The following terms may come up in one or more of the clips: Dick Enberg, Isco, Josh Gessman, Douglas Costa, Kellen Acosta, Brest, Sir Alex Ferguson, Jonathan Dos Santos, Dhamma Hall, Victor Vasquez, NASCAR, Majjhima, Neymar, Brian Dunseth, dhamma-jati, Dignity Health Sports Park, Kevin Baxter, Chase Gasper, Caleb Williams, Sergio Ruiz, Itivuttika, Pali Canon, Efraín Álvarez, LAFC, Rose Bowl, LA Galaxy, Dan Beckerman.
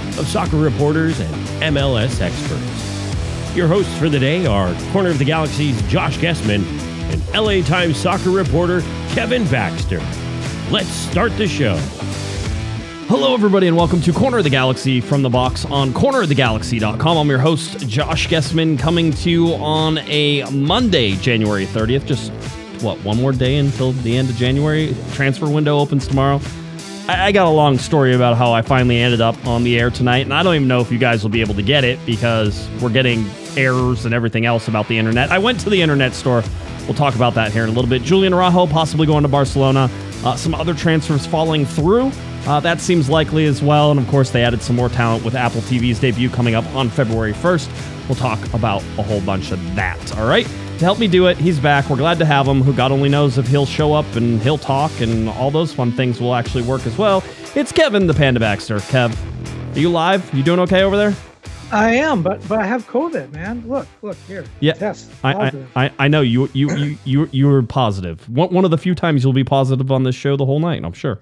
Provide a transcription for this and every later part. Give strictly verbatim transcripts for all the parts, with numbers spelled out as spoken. of soccer reporters and M L S experts. Your hosts for the day are Corner of the Galaxy's Josh Gessman and L A Times soccer reporter Kevin Baxter. Let's start the show. Hello, everybody, and welcome to Corner of the Galaxy from the Box on corner of the galaxy dot com. I'm your host, Josh Gessman, coming to you on a Monday, January thirtieth. Just, what, one more day until the end of January? Transfer window opens tomorrow. I, I got a long story about how I finally ended up on the air tonight, and I don't even know if you guys will be able to get it because we're getting errors and everything else about the internet. I went to the internet store. We'll talk about that here in a little bit. Julian Araujo possibly going to Barcelona. Uh, some other transfers falling through. Uh, that seems likely as well, and of course they added some more talent with Apple T V's debut coming up on February first. We'll talk about a whole bunch of that, all right? To help me do it, he's back. We're glad to have him, who God only knows if he'll show up and he'll talk and all those fun things will actually work as well. It's Kevin the Panda Baxter. Kev, are you live? You doing okay over there? I am, but but I have COVID, man. Look, look here. Yeah, test. I, I I I know you you you you you were positive. One one of the few times you'll be positive on this show the whole night, I'm sure.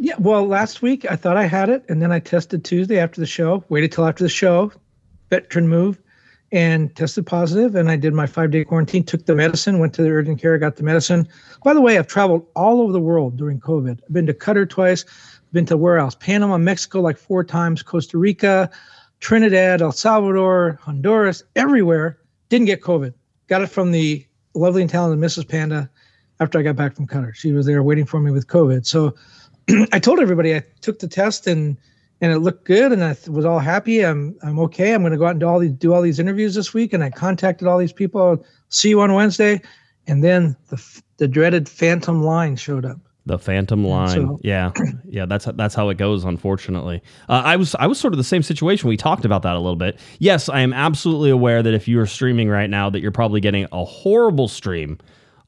Yeah, well, last week I thought I had it, and then I tested Tuesday after the show, waited till after the show, veteran move, and tested positive, and I did my five-day quarantine, took the medicine, went to the urgent care, got the medicine. By the way, I've traveled all over the world during COVID. I've been to Qatar twice, been to where else? Panama, Mexico like four times, Costa Rica, Trinidad, El Salvador, Honduras, everywhere. Didn't get COVID. Got it from the lovely and talented Missus Panda after I got back from Qatar. She was there waiting for me with COVID. So I told everybody I took the test and and it looked good and I th- was all happy. I'm I'm okay. I'm going to go out and do all these do all these interviews this week, and I contacted all these people. I'll see you on Wednesday, and then the f- the dreaded phantom line showed up. The phantom line, so. yeah, yeah. That's that's how it goes. Unfortunately, uh, I was I was sort of the same situation. We talked about that a little bit. Yes, I am absolutely aware that if you are streaming right now, that you're probably getting a horrible stream.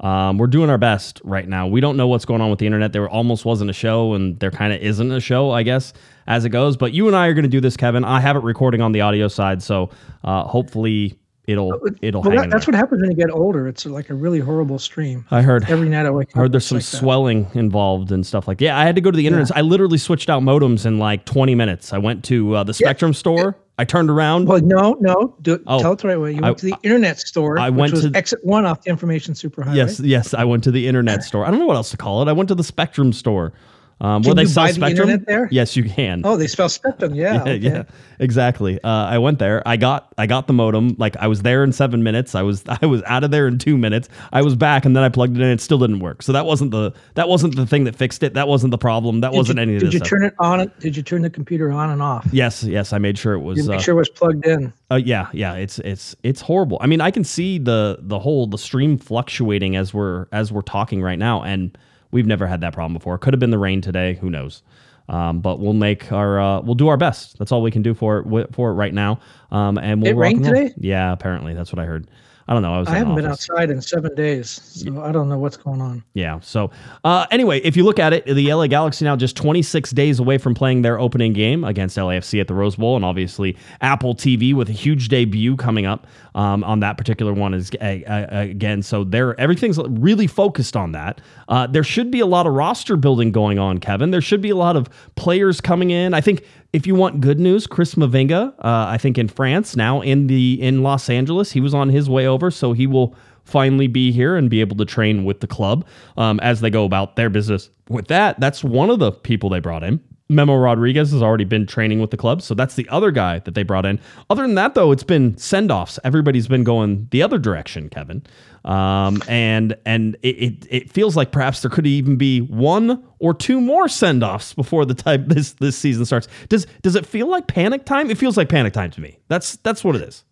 Um, we're doing our best right now. We don't know what's going on with the internet. There almost wasn't a show, and there kind of isn't a show, I guess, as it goes. But you and I are going to do this, Kevin. I have it recording on the audio side, so uh, hopefully it'll it'll. Well, hang that, that's there. What happens when you get older. It's like a really horrible stream. I heard every night I wake up. I heard there's some like swelling that. Involved and stuff like that. Yeah, I had to go to the internet. Yeah. I literally switched out modems in like twenty minutes. I went to uh, the Spectrum yeah. store. I turned around. Well, no, no. Do it, oh, tell it the right way. You went I, to the internet store, I went which was to, exit one off the information superhighway. Yes, yes. I went to the internet store. I don't know what else to call it. I went to the Spectrum store. Um, can where you they sell buy Spectrum? The internet there? Yes, you can. Oh, they spell Spectrum. Yeah, yeah, okay. yeah exactly. Uh, I went there. I got I got the modem. Like I was there in seven minutes. I was I was out of there in two minutes. I was back, and then I plugged it in. It still didn't work. So that wasn't the that wasn't the thing that fixed it. That wasn't the problem. That did wasn't you, any of this. Did you stuff. turn it on? Did you turn the computer on and off? Yes, yes. I made sure it was. You make uh, sure it was plugged in. Uh, yeah, yeah. It's it's it's horrible. I mean, I can see the the whole the stream fluctuating as we're as we're talking right now, and. We've never had that problem before. Could have been the rain today. Who knows? Um, but we'll make our uh, we'll do our best. That's all we can do for it for it right now. Um, and we'll it rained today. Yeah, apparently that's what I heard. I don't know. I was. I haven't been outside in seven days, so yeah. I don't know what's going on. Yeah. So uh, anyway, if you look at it, the L A Galaxy now just twenty-six days away from playing their opening game against L A F C at the Rose Bowl, and obviously Apple T V with a huge debut coming up um, on that particular one is uh, uh, again. So they're everything's really focused on that. Uh, there should be a lot of roster building going on, Kevin. There should be a lot of players coming in. I think. If you want good news, Chris Mavinga, uh, I think in France, now in the in Los Angeles, he was on his way over, so he will finally be here and be able to train with the club um, as they go about their business with that. That's one of the people they brought in. Memo Rodriguez has already been training with the club, so that's the other guy that they brought in. Other than that, though, it's been send-offs. Everybody's been going the other direction, Kevin. Um, and and it, it it feels like perhaps there could even be one or two more send-offs before the type this this season starts. Does does it feel like panic time? It feels like panic time to me. That's that's what it is.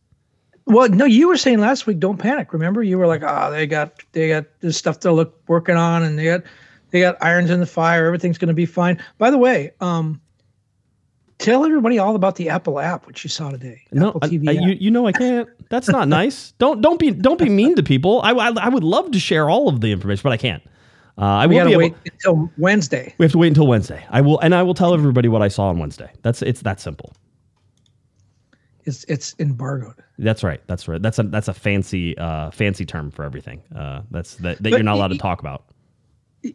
Well, no, you were saying last week, don't panic. Remember, you were like, ah, oh, they got they got this stuff they're look, working on, and they got. They got irons in the fire. Everything's going to be fine. By the way, um, tell everybody all about the Apple app, which you saw today. No, Apple T V I, I, app. You, you know I can't. That's not nice. Don't don't be don't be mean to people. I, I, I would love to share all of the information, but I can't. Uh, I we will be able, wait until Wednesday. We have to wait until Wednesday. I will, and I will tell everybody what I saw on Wednesday. That's it's that simple. It's it's embargoed. That's right. That's right. That's a that's a fancy uh, fancy term for everything. Uh, that's that, that you're not allowed to talk about.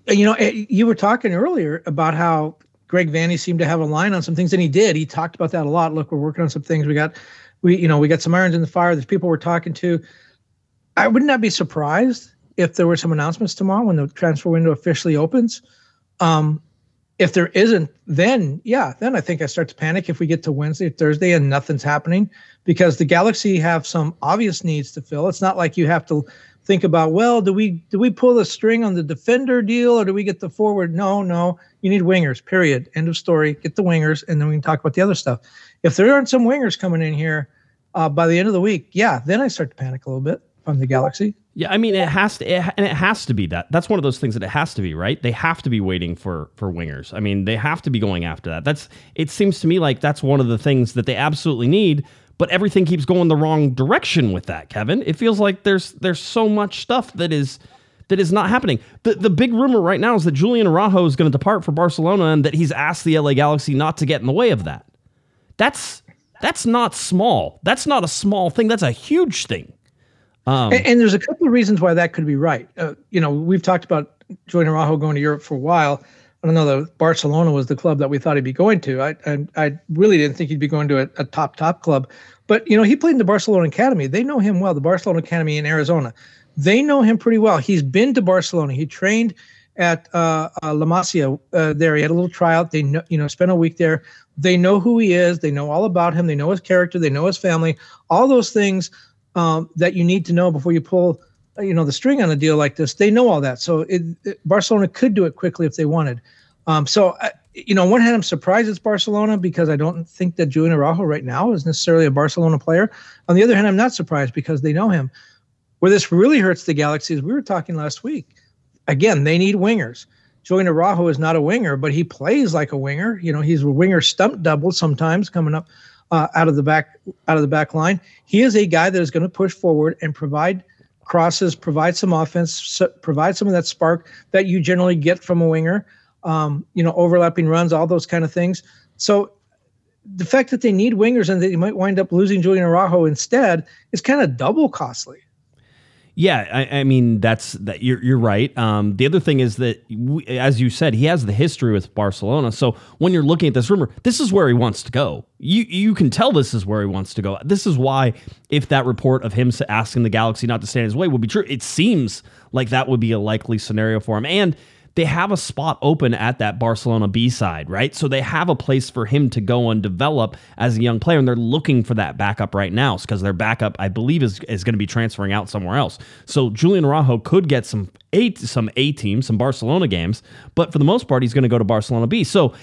You know, you were talking earlier about how Greg Vanney seemed to have a line on some things, and he did. He talked about that a lot. Look, we're working on some things. We got, we you know, we got some irons in the fire. There's people we're talking to. I would not be surprised if there were some announcements tomorrow when the transfer window officially opens. Um, if there isn't, then yeah, then I think I start to panic if we get to Wednesday, Thursday, and nothing's happening because the Galaxy have some obvious needs to fill. It's not like you have to. Think about, well, do we do we pull the string on the defender deal or do we get the forward? No, no, you need wingers, period. End of story. Get the wingers, and then we can talk about the other stuff. If there aren't some wingers coming in here uh, by the end of the week, yeah, then I start to panic a little bit from the Galaxy. Yeah, I mean, it has to, it, and it has to be that. That's one of those things that it has to be, right? They have to be waiting for for wingers. I mean, they have to be going after that. That's. It seems to me like that's one of the things that they absolutely need. But everything keeps going the wrong direction with that, Kevin. It feels like there's there's so much stuff that is that is not happening. The the big rumor right now is that Julian Araujo is going to depart for Barcelona and that he's asked the L A Galaxy not to get in the way of that. That's that's not small. That's not a small thing. That's a huge thing. Um, and, and there's a couple of reasons why that could be right. Uh, you know, we've talked about Julian Araujo going to Europe for a while. I don't know that Barcelona was the club that we thought he'd be going to. I I, I really didn't think he'd be going to a, a top, top club. But, you know, he played in the Barcelona Academy. They know him well, the Barcelona Academy in Arizona. They know him pretty well. He's been to Barcelona. He trained at uh, uh, La Masia uh, there. He had a little tryout. They know, you know, spent a week there. They know who he is. They know all about him. They know his character. They know his family. All those things um, that you need to know before you pull, you know, the string on a deal like this. They know all that. So it, it, Barcelona could do it quickly if they wanted. Um, so, I, you know, on one hand, I'm surprised it's Barcelona because I don't think that Julian Araujo right now is necessarily a Barcelona player. On the other hand, I'm not surprised because they know him. Where this really hurts the Galaxy is we were talking last week. Again, they need wingers. Julian Araujo is not a winger, but he plays like a winger. You know, he's a winger stump double sometimes coming up uh, out of the back out of the back line. He is a guy that is going to push forward and provide crosses, provide some offense, provide some of that spark that you generally get from a winger. Um, you know, overlapping runs, all those kind of things. So the fact that they need wingers and that you might wind up losing Julian Araujo instead is kind of double costly. Yeah, I, I mean, that's that you're, you're right. Um, the other thing is that, we, as you said, he has the history with Barcelona. So when you're looking at this rumor, this is where he wants to go. You you can tell this is where he wants to go. This is why if that report of him asking the Galaxy not to stand his way would be true, it seems like that would be a likely scenario for him. And they have a spot open at that Barcelona B side, right? So they have a place for him to go and develop as a young player, and they're looking for that backup right now because their backup, I believe, is, is going to be transferring out somewhere else. So Julian Araujo could get some A, some A team, some Barcelona games, but for the most part, he's going to go to Barcelona B. So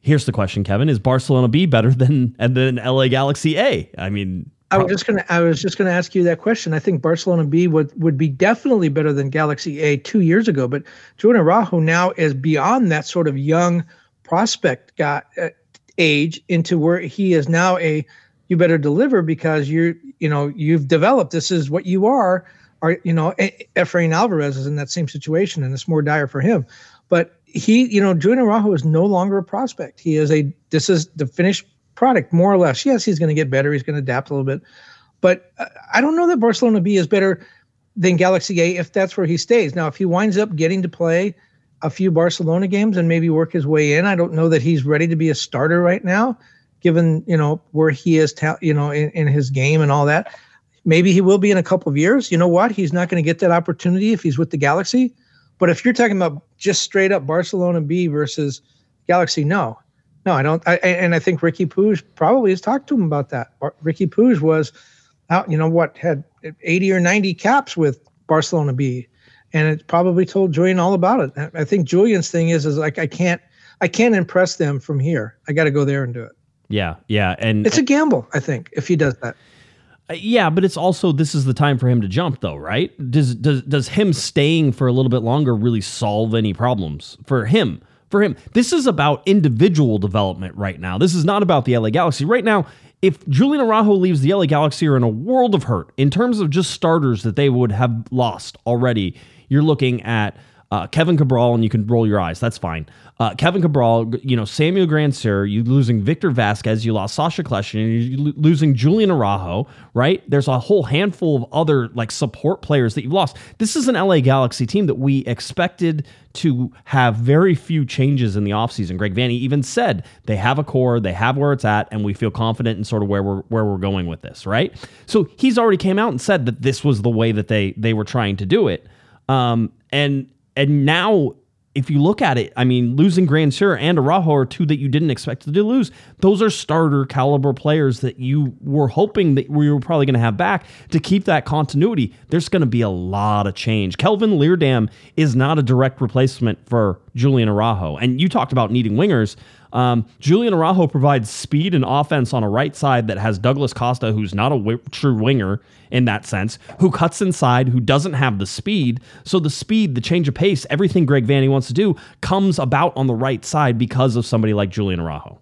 here's the question, Kevin: is Barcelona B better than and then L A Galaxy A? I mean, probably. I was just gonna I was just gonna ask you that question. I think Barcelona B would, would be definitely better than Galaxy A two years ago, but Jordan Rahu now is beyond that sort of young prospect guy, uh, age into where he is now a you better deliver because you're you know you've developed. This is what you are. Are you know Efraín Álvarez is in that same situation, and it's more dire for him. But he you know Jordan Rahu is no longer a prospect. He is a this is the finished product, more or less. Yes, he's going to get better. He's going to adapt a little bit. But uh, I don't know that Barcelona B is better than Galaxy A if that's where he stays. Now, if he winds up getting to play a few Barcelona games and maybe work his way in, I don't know that he's ready to be a starter right now, given, you know, where he is, ta- you know, in, in his game and all that. Maybe he will be in a couple of years. You know what? He's not going to get that opportunity if he's with the Galaxy. But if you're talking about just straight up Barcelona B versus Galaxy, no. No, I don't. I, and I think Riqui Puig probably has talked to him about that. Riqui Puig was out, you know what, had eighty or ninety caps with Barcelona B, and it probably told Julian all about it. I think Julian's thing is, is like, I can't, I can't impress them from here. I got to go there and do it. Yeah. Yeah. And it's a gamble, I think, if he does that. Yeah, but it's also, this is the time for him to jump, though, right? Does does does him staying for a little bit longer really solve any problems for him? For him, this is about individual development right now. This is not about the L A Galaxy. Right now, if Julian Araujo leaves, the L A Galaxy are in a world of hurt in terms of just starters that they would have lost already. You're looking at uh, Kevin Cabral, and you can roll your eyes. That's fine. Uh, Kevin Cabral, you know, Samuel Grandsir, you losing Victor Vasquez, you lost Sasha Kleshin, you're losing Julian Araujo, right? There's a whole handful of other like support players that you've lost. This is an L A Galaxy team that we expected to have very few changes in the offseason. Greg Vanney even said they have a core, they have where it's at, and we feel confident in sort of where we're where we're going with this, right? So he's already came out and said that this was the way that they they were trying to do it. Um, and and now if you look at it, I mean, losing Grandsir and Araujo are two that you didn't expect to lose. Those are starter caliber players that you were hoping that we were probably going to have back to keep that continuity. There's going to be a lot of change. Kelvin Leerdam is not a direct replacement for Julian Araujo. And you talked about needing wingers. Um, Julian Araujo provides speed and offense on a right side that has Douglas Costa, who's not a w- true winger in that sense, who cuts inside, who doesn't have the speed. So the speed, the change of pace, everything Greg Vanney wants to do comes about on the right side because of somebody like Julian Araujo.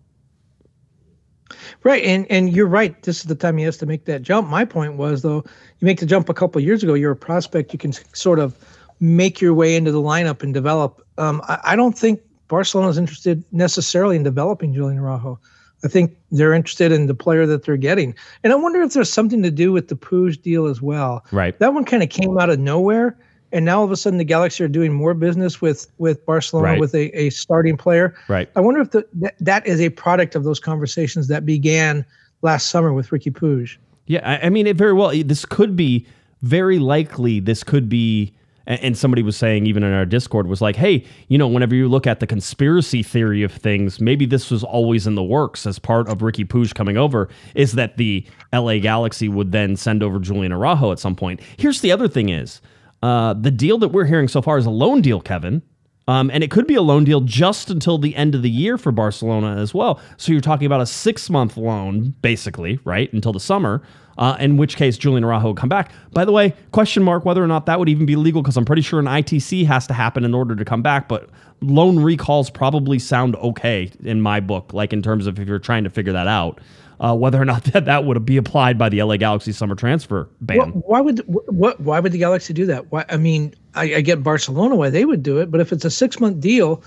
Right, and and you're right. This is the time he has to make that jump. My point was, though, you make the jump a couple years ago, you're a prospect, you can sort of make your way into the lineup and develop. Um, I, I don't think Barcelona's interested necessarily in developing Julian Araujo. I think they're interested in the player that they're getting. And I wonder if there's something to do with the Puig deal as well. Right. That one kind of came out of nowhere. And now all of a sudden the Galaxy are doing more business with, with Barcelona, right, with a, a starting player. Right. I wonder if the, th- that is a product of those conversations that began last summer with Riqui Puig. Yeah. I mean, it very well, this could be very likely this could be. And somebody was saying, even in our Discord, was like, hey, you know, whenever you look at the conspiracy theory of things, maybe this was always in the works as part of Riqui Puig coming over, is that the L A Galaxy would then send over Julian Araujo at some point. Here's the other thing is, uh, the deal that we're hearing so far is a loan deal, Kevin. Um, and it could be a loan deal just until the end of the year for Barcelona as well. So you're talking about a six-month loan, basically, right, until the summer, uh, in which case Julian Araujo would come back. By the way, question mark whether or not that would even be legal, because I'm pretty sure an I T C has to happen in order to come back. But loan recalls probably sound okay in my book, like in terms of if you're trying to figure that out, uh, whether or not that, that would be applied by the L A Galaxy summer transfer ban. Well, why would what? Why would the Galaxy do that? Why, I mean... I, I get Barcelona why they would do it, but if it's a six-month deal,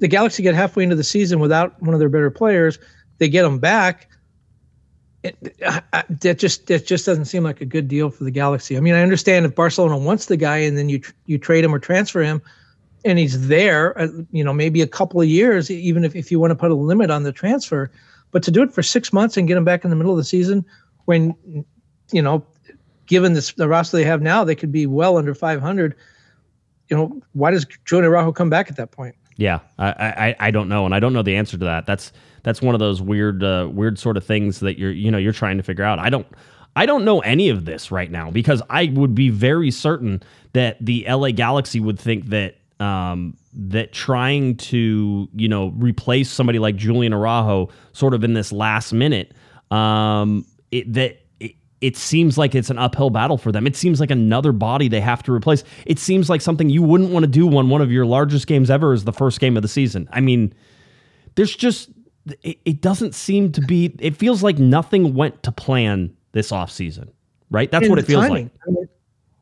the Galaxy get halfway into the season without one of their better players, they get them back. It, I, I, that just that just doesn't seem like a good deal for the Galaxy. I mean, I understand if Barcelona wants the guy and then you you trade him or transfer him, and he's there, uh, you know, maybe a couple of years, even if, if you want to put a limit on the transfer, but to do it for six months and get him back in the middle of the season when, you know, given this, the roster they have now, they could be well under five hundred. You know, why does Julian Araujo come back at that point? Yeah, I, I I don't know, and I don't know the answer to that. That's that's one of those weird uh, weird sort of things that you're you know you're trying to figure out. I don't I don't know any of this right now, because I would be very certain that the L A Galaxy would think that um, that trying to you know replace somebody like Julian Araujo sort of in this last minute um, it, that. It seems like it's an uphill battle for them. It seems like another body they have to replace. It seems like something you wouldn't want to do when one of your largest games ever is the first game of the season. I mean, there's just, it, it doesn't seem to be, it feels like nothing went to plan this offseason, right? That's and what it feels timing. Like. I mean,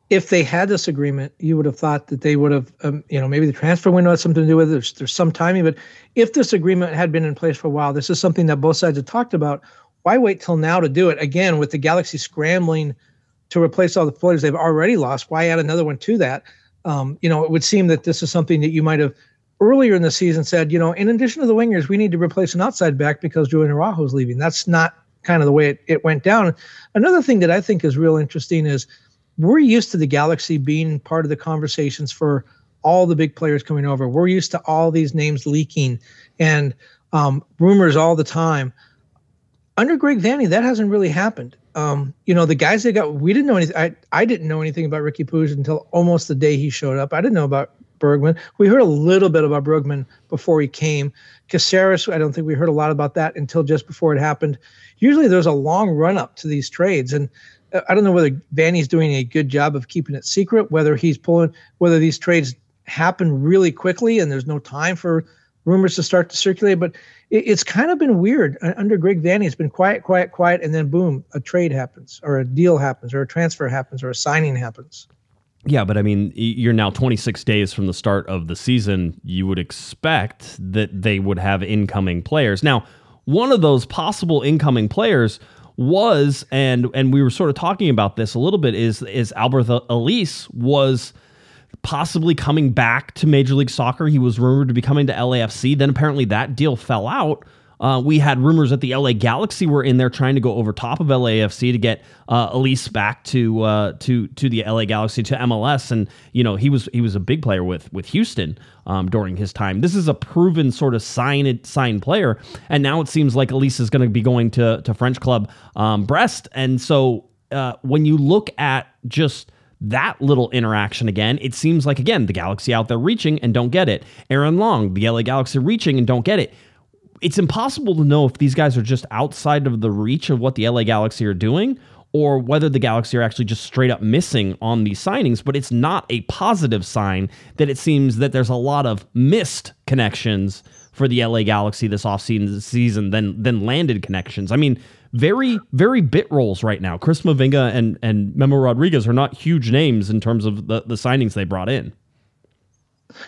if they had this agreement, you would have thought that they would have, um, you know, maybe the transfer window has something to do with it. There's, there's some timing, but if this agreement had been in place for a while, this is something that both sides have talked about. Why wait till now to do it? Again, with the Galaxy scrambling to replace all the players they've already lost, why add another one to that? Um, you know, it would seem that this is something that you might have earlier in the season said, you know, in addition to the wingers, we need to replace an outside back because Julian Araujo is leaving. That's not kind of the way it, it went down. Another thing that I think is real interesting is we're used to the Galaxy being part of the conversations for all the big players coming over. We're used to all these names leaking. And um, rumors all the time. Under Greg Vanney, that hasn't really happened. Um, you know, the guys that got, we didn't know anything. I, I didn't know anything about Riqui Puig until almost the day he showed up. I didn't know about Brugman. We heard a little bit about Brugman before he came. Caceres, I don't think we heard a lot about that until just before it happened. Usually there's a long run up to these trades. And I don't know whether Vanney's doing a good job of keeping it secret, whether he's pulling, whether these trades happen really quickly and there's no time for rumors to start to circulate. But it, it's kind of been weird. Under Greg Vanney, it's been quiet, quiet, quiet. And then boom, a trade happens or a deal happens or a transfer happens or a signing happens. Yeah, but I mean, you're now twenty-six days from the start of the season. You would expect that they would have incoming players. Now, one of those possible incoming players was, and and we were sort of talking about this a little bit, is, is Albert Elis was possibly coming back to Major League Soccer. He was rumored to be coming to L A F C. Then apparently that deal fell out. Uh, we had rumors that the L A Galaxy were in there trying to go over top of L A F C to get uh, Elis back to uh, to to the L A Galaxy, to M L S, and you know he was he was a big player with with Houston um, during his time. This is a proven sort of signed signed player, and now it seems like Elis is going to be going to to French club um, Brest, and so uh, when you look at just that little interaction again, it seems like again the Galaxy out there reaching and don't get it. Aaron Long, the L A Galaxy reaching and don't get it. It's impossible to know if these guys are just outside of the reach of what the L A Galaxy are doing or whether the Galaxy are actually just straight up missing on these signings, but it's not a positive sign that it seems that there's a lot of missed connections for the L A Galaxy this offseason than than landed connections. I mean, very, very bit roles right now. Chris Mavinga and, and Memo Rodriguez are not huge names in terms of the, the signings they brought in.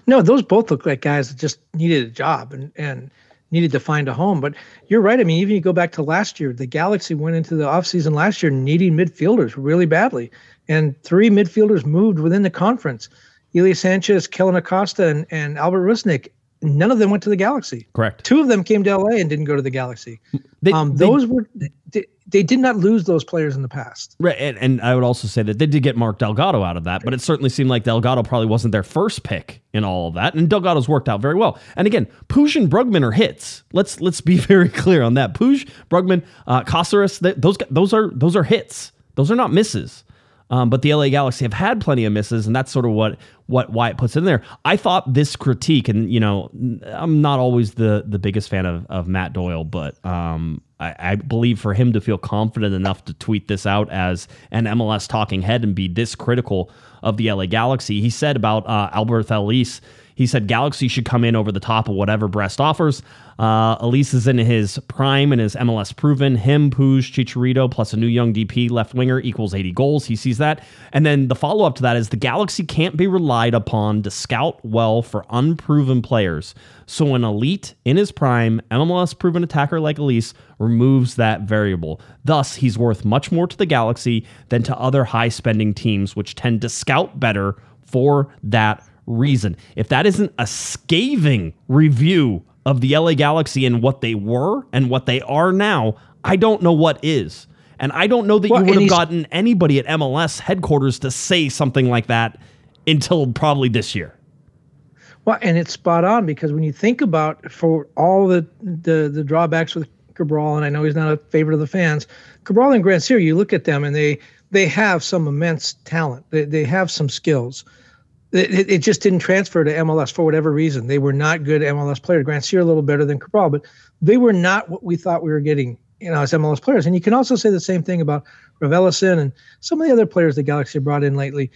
No, those both look like guys that just needed a job and and needed to find a home. But you're right. I mean, even you go back to last year, the Galaxy went into the offseason last year needing midfielders really badly. And three midfielders moved within the conference. Elias Sanchez, Kellen Acosta, and, and Albert Rusnik. None of them went to the Galaxy. Correct. Two of them came to L A and didn't go to the Galaxy. They, um, those they, were they, they did not lose those players in the past. Right, and, and I would also say that they did get Mark Delgado out of that, but it certainly seemed like Delgado probably wasn't their first pick in all of that, and Delgado's worked out very well. And again, Puig and Brugman are hits. Let's let's be very clear on that. Puig, Brugman, uh, Caceres, th- those those are those are hits. Those are not misses. Um, but the L A Galaxy have had plenty of misses, and that's sort of what what why it puts in there. I thought this critique, and you know, I'm not always the the biggest fan of, of Matt Doyle, but um, I, I believe for him to feel confident enough to tweet this out as an M L S talking head and be this critical of the L A Galaxy, he said about uh, Albert Elis. He said Galaxy should come in over the top of whatever Brest offers. Uh, Elis is in his prime and is M L S proven. Him, Puig, Chicharito, plus a new young D P left winger equals eighty goals. He sees that. And then the follow-up to that is the Galaxy can't be relied upon to scout well for unproven players. So an elite in his prime, M L S proven attacker like Elis removes that variable. Thus, he's worth much more to the Galaxy than to other high-spending teams, which tend to scout better for that reason. If that isn't a scathing review of the L A Galaxy and what they were and what they are now, I don't know what is. And I don't know that well, you would have gotten anybody at M L S headquarters to say something like that until probably this year. Well, and it's spot on, because when you think about, for all the the, the drawbacks with Cabral, and I know he's not a favorite of the fans, Cabral and Grandsir, you look at them and they they have some immense talent. They they have some skills. It, it just didn't transfer to M L S for whatever reason. They were not good M L S players. Grandsir a little better than Cabral, but they were not what we thought we were getting, you know, as M L S players. And you can also say the same thing about Revelison and some of the other players the Galaxy brought in lately.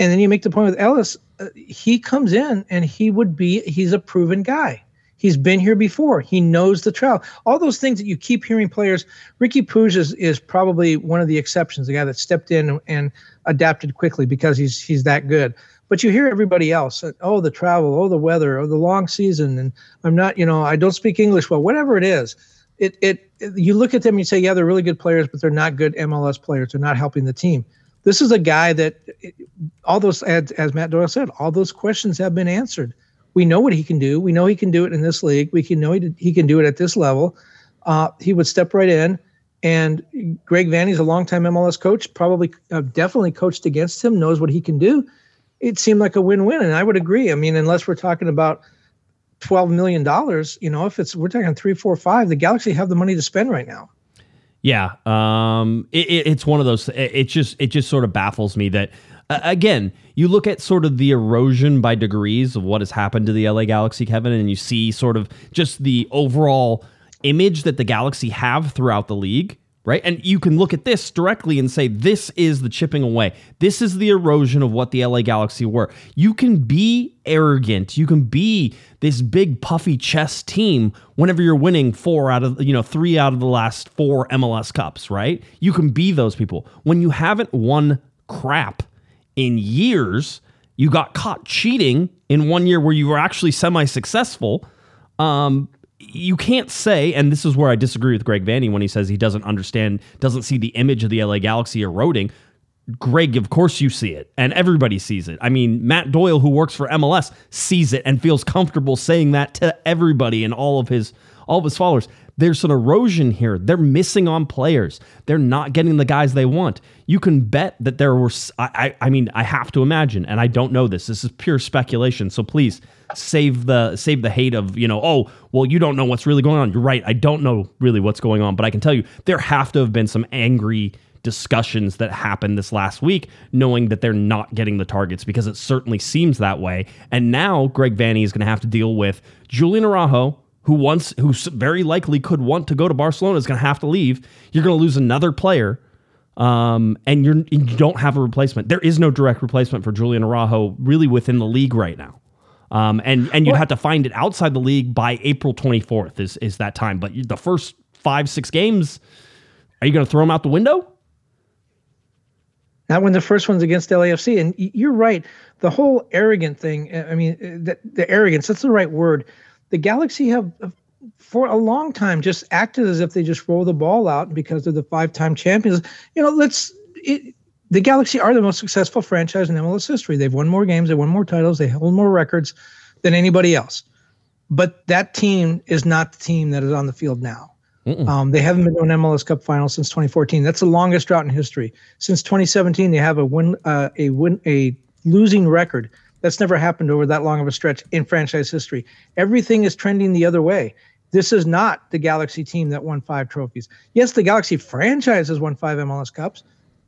And then you make the point with Elis, uh, he comes in and he would be, he's a proven guy. He's been here before. He knows the trial. All those things that you keep hearing players, Riqui Puig is, is probably one of the exceptions, the guy that stepped in and, and adapted quickly because he's he's that good. But you hear everybody else, oh, the travel, oh, the weather, oh, the long season, and I'm not, you know, I don't speak English well, whatever it is. It, it, it you look at them and you say, yeah, they're really good players, but they're not good M L S players. They're not helping the team. This is a guy that it, all those, as, as Matt Doyle said, all those questions have been answered. We know what he can do. We know he can do it in this league. We can know he, did, he can do it at this level. Uh, he would step right in. And Greg Vanney's a longtime M L S coach, probably uh, definitely coached against him, knows what he can do. It seemed like a win-win, and I would agree. I mean, unless we're talking about twelve million dollars, you know, if it's, we're talking three, four, five, the Galaxy have the money to spend right now. Yeah. Um, it, it, it's one of those, it, it just, it just sort of baffles me that, uh, again, you look at sort of the erosion by degrees of what has happened to the L A Galaxy, Kevin, and you see sort of just the overall image that the Galaxy have throughout the league. Right. And you can look at this directly and say, this is the chipping away. This is the erosion of what the L A Galaxy were. You can be arrogant. You can be this big puffy chest team whenever you're winning four out of, you know, three out of the last four M L S Cups. Right. You can be those people. When you haven't won crap in years, you got caught cheating in one year where you were actually semi-successful. Um, You can't say, and this is where I disagree with Greg Vanney when he says he doesn't understand, doesn't see the image of the L A Galaxy eroding. Greg, of course you see it, and everybody sees it. I mean, Matt Doyle, who works for M L S, sees it and feels comfortable saying that to everybody and all of his all of his followers. There's an erosion here. They're missing on players. They're not getting the guys they want. You can bet that there were, I, I, I mean, I have to imagine, and I don't know this. This is pure speculation, so please save the save the hate of, you know, oh, well, you don't know what's really going on. You're right. I don't know really what's going on, but I can tell you there have to have been some angry discussions that happened this last week, knowing that they're not getting the targets, because it certainly seems that way. And now Greg Vanney is going to have to deal with Julian Araujo, who wants, who very likely could want to go to Barcelona, is going to have to leave. You're going to lose another player, um, and you're, you don't have a replacement. There is no direct replacement for Julian Araujo really within the league right now, um, and and you'd well, have to find it outside the league by April twenty-fourth is is that time. But the first five, six games, are you going to throw them out the window? Not when the first one's against L A F C. And you're right. The whole arrogant thing, I mean, the, the arrogance, that's the right word. The Galaxy have, for a long time, just acted as if they just roll the ball out because they're the five-time champions. You know, let's. It, the Galaxy are the most successful franchise in M L S history. They've won more games, they've won more titles, they hold more records than anybody else. But that team is not the team that is on the field now. Um, they haven't been to an M L S Cup final since twenty fourteen. That's the longest drought in history. Since twenty seventeen, they have a win, uh, a win, a losing record. That's never happened over that long of a stretch in franchise history. Everything is trending the other way. This is not the Galaxy team that won five trophies. Yes, the Galaxy franchise has won five M L S Cups.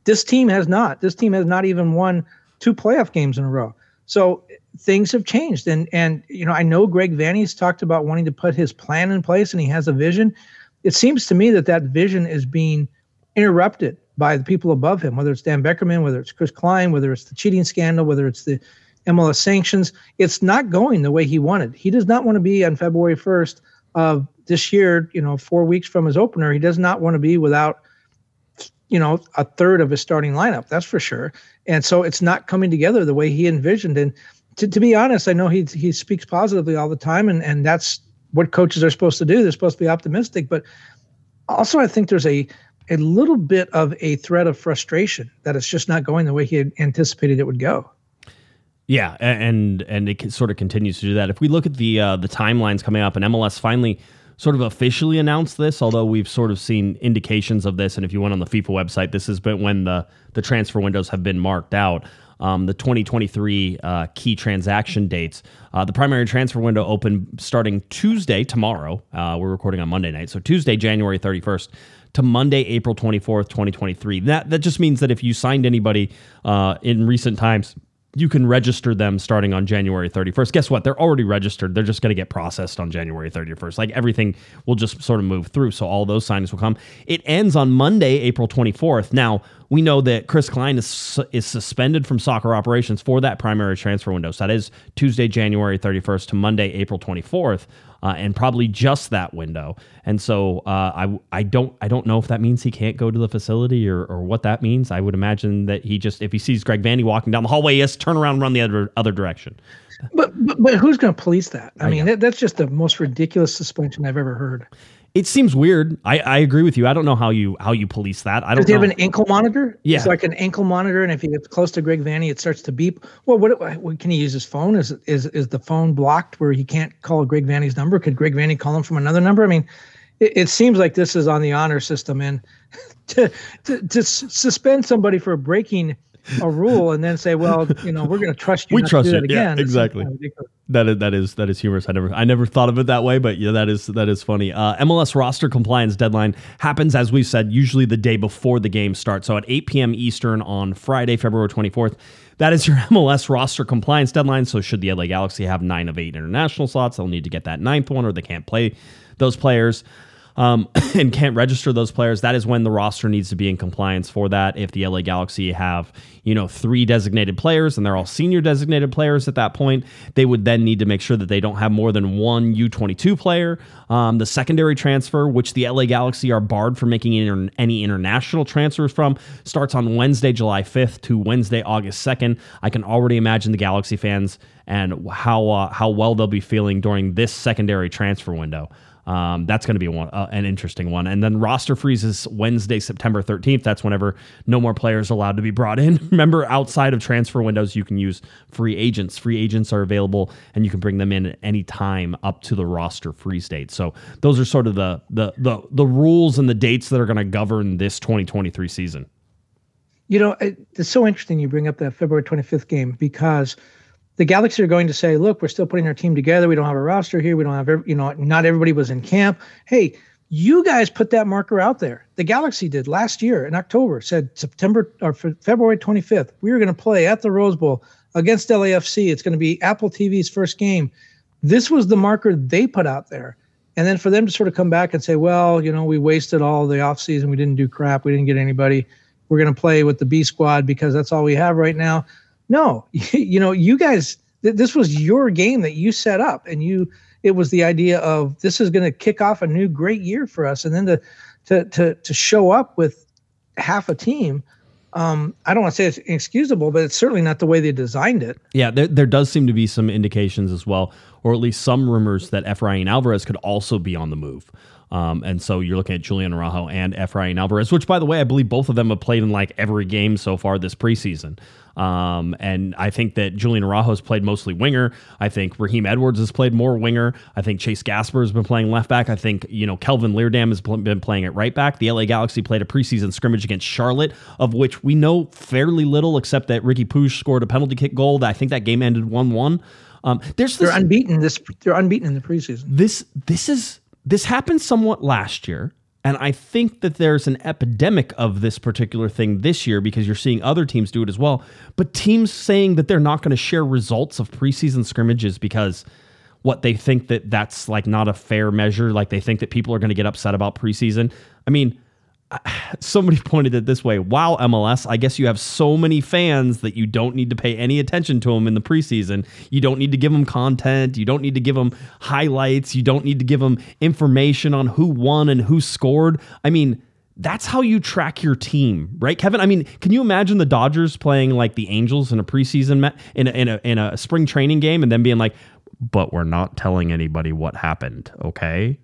This team has not. This team has not even won two playoff games in a row. So things have changed. And, and you know, I know Greg Vanney's talked about wanting to put his plan in place, and he has a vision. It seems to me that that vision is being interrupted by the people above him, whether it's Dan Beckerman, whether it's Chris Klein, whether it's the cheating scandal, whether it's the M L S sanctions. It's not going the way he wanted. He does not want to be on February first of this year, you know, four weeks from his opener. He does not want to be without, you know, a third of his starting lineup. That's for sure. And so it's not coming together the way he envisioned. And to, to be honest, I know he he speaks positively all the time, and, and that's what coaches are supposed to do. They're supposed to be optimistic. But also I think there's a a little bit of a thread of frustration that it's just not going the way he had anticipated it would go. Yeah, and and it sort of continues to do that. If we look at the uh, the timelines coming up, and M L S finally sort of officially announced this, although we've sort of seen indications of this. And if you went on the FIFA website, this has been when the, the transfer windows have been marked out. Um, the twenty twenty-three uh, key transaction dates. Uh, the primary transfer window opened starting Tuesday, tomorrow. Uh, we're recording on Monday night. So Tuesday, January thirty-first to Monday, April twenty-fourth, twenty twenty-three. That, that just means that if you signed anybody uh, in recent times, you can register them starting on January thirty-first. Guess what? They're already registered. They're just going to get processed on January thirty-first. Like everything will just sort of move through. So all those signings will come. It ends on Monday, April twenty-fourth. Now, we know that Chris Klein is is suspended from soccer operations for that primary transfer window. So that is Tuesday, January thirty-first to Monday, April twenty-fourth, uh, and probably just that window. And so uh, I I don't I don't know if that means he can't go to the facility or or what that means. I would imagine that he just, if he sees Greg Vanney walking down the hallway, he has to turn around and run the other other direction. But but, but who's going to police that? I, I mean, that, that's just the most ridiculous suspension I've ever heard. It seems weird. I, I agree with you. I don't know how you how you police that. I don't know. Does he have an ankle monitor? Yeah. It's like an ankle monitor, and if he gets close to Greg Vanney, it starts to beep. Well, what, what can he use his phone? Is is is the phone blocked where he can't call Greg Vanney's number? Could Greg Vanney call him from another number? I mean, it, it seems like this is on the honor system, and to, to to suspend somebody for breaking a rule and then say, well, you know, we're going to trust you. We trust you. Yeah, exactly. That is, that is, that is humorous. I never, I never thought of it that way, but yeah, that is, that is funny. Uh, M L S roster compliance deadline happens, as we've said, usually the day before the game starts. So at eight p.m. Eastern on Friday, February twenty-fourth, that is your M L S roster compliance deadline. So should the L A Galaxy have nine of eight international slots, they'll need to get that ninth one, or they can't play those players. Um, and can't register those players. That is when the roster needs to be in compliance for that. If the L A Galaxy have, you know, three designated players and they're all senior designated players at that point, they would then need to make sure that they don't have more than one U twenty-two player. Um, the secondary transfer, which the L A Galaxy are barred from making inter- any international transfers from, starts on Wednesday, July fifth to Wednesday, August second. I can already imagine the Galaxy fans and how uh, how well they'll be feeling during this secondary transfer window. Um, that's going to be one, uh, an interesting one. And then roster freezes Wednesday, September thirteenth. That's whenever no more players allowed to be brought in. Remember, outside of transfer windows, you can use free agents. Free agents are available, and you can bring them in at any time up to the roster freeze date. So those are sort of the the the, the rules and the dates that are going to govern this twenty twenty-three season. You know, it's so interesting you bring up that February twenty-fifth game, because the Galaxy are going to say, look, we're still putting our team together. We don't have a roster here. We don't have, every, you know, not everybody was in camp. Hey, you guys put that marker out there. The Galaxy did last year in October, said September or February twenty-fifth, we were going to play at the Rose Bowl against L A F C. It's going to be Apple T V's first game. This was the marker they put out there. And then for them to sort of come back and say, well, you know, we wasted all the offseason. We didn't do crap. We didn't get anybody. We're going to play with the B squad because that's all we have right now. No, you know, you guys, th- this was your game that you set up, and you, it was the idea of this is going to kick off a new great year for us. And then to, to, to, to show up with half a team, um, I don't want to say it's inexcusable, but it's certainly not the way they designed it. Yeah, there, there does seem to be some indications as well, or at least some rumors that Efraín Álvarez could also be on the move. Um, and so you're looking at Julian Araujo and Efraín Álvarez, which, by the way, I believe both of them have played in like every game so far this preseason. Um, and I think that Julian Araujo has played mostly winger. I think Raheem Edwards has played more winger. I think Chase Gasper has been playing left back. I think, you know, Kelvin Leerdam has pl- been playing at right back. The L A Galaxy played a preseason scrimmage against Charlotte, of which we know fairly little, except that Riqui Puig scored a penalty kick goal. I think that game ended one one. Um, there's this, they're unbeaten. This they're unbeaten in the preseason. This this is. This happened somewhat last year, and I think that there's an epidemic of this particular thing this year because you're seeing other teams do it as well. But teams saying that they're not going to share results of preseason scrimmages because what they think that that's like not a fair measure, like they think that people are going to get upset about preseason. I mean, somebody pointed it this way. Wow, M L S, I guess you have so many fans that you don't need to pay any attention to them in the preseason. You don't need to give them content. You don't need to give them highlights. You don't need to give them information on who won and who scored. I mean, that's how you track your team, right, Kevin? I mean, can you imagine the Dodgers playing like the Angels in a preseason, ma- in, a, in, a, in a spring training game, and then being like, but we're not telling anybody what happened, okay?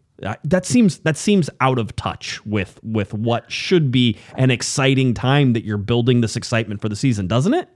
That seems that seems out of touch with with what should be an exciting time that you're building this excitement for the season, doesn't it?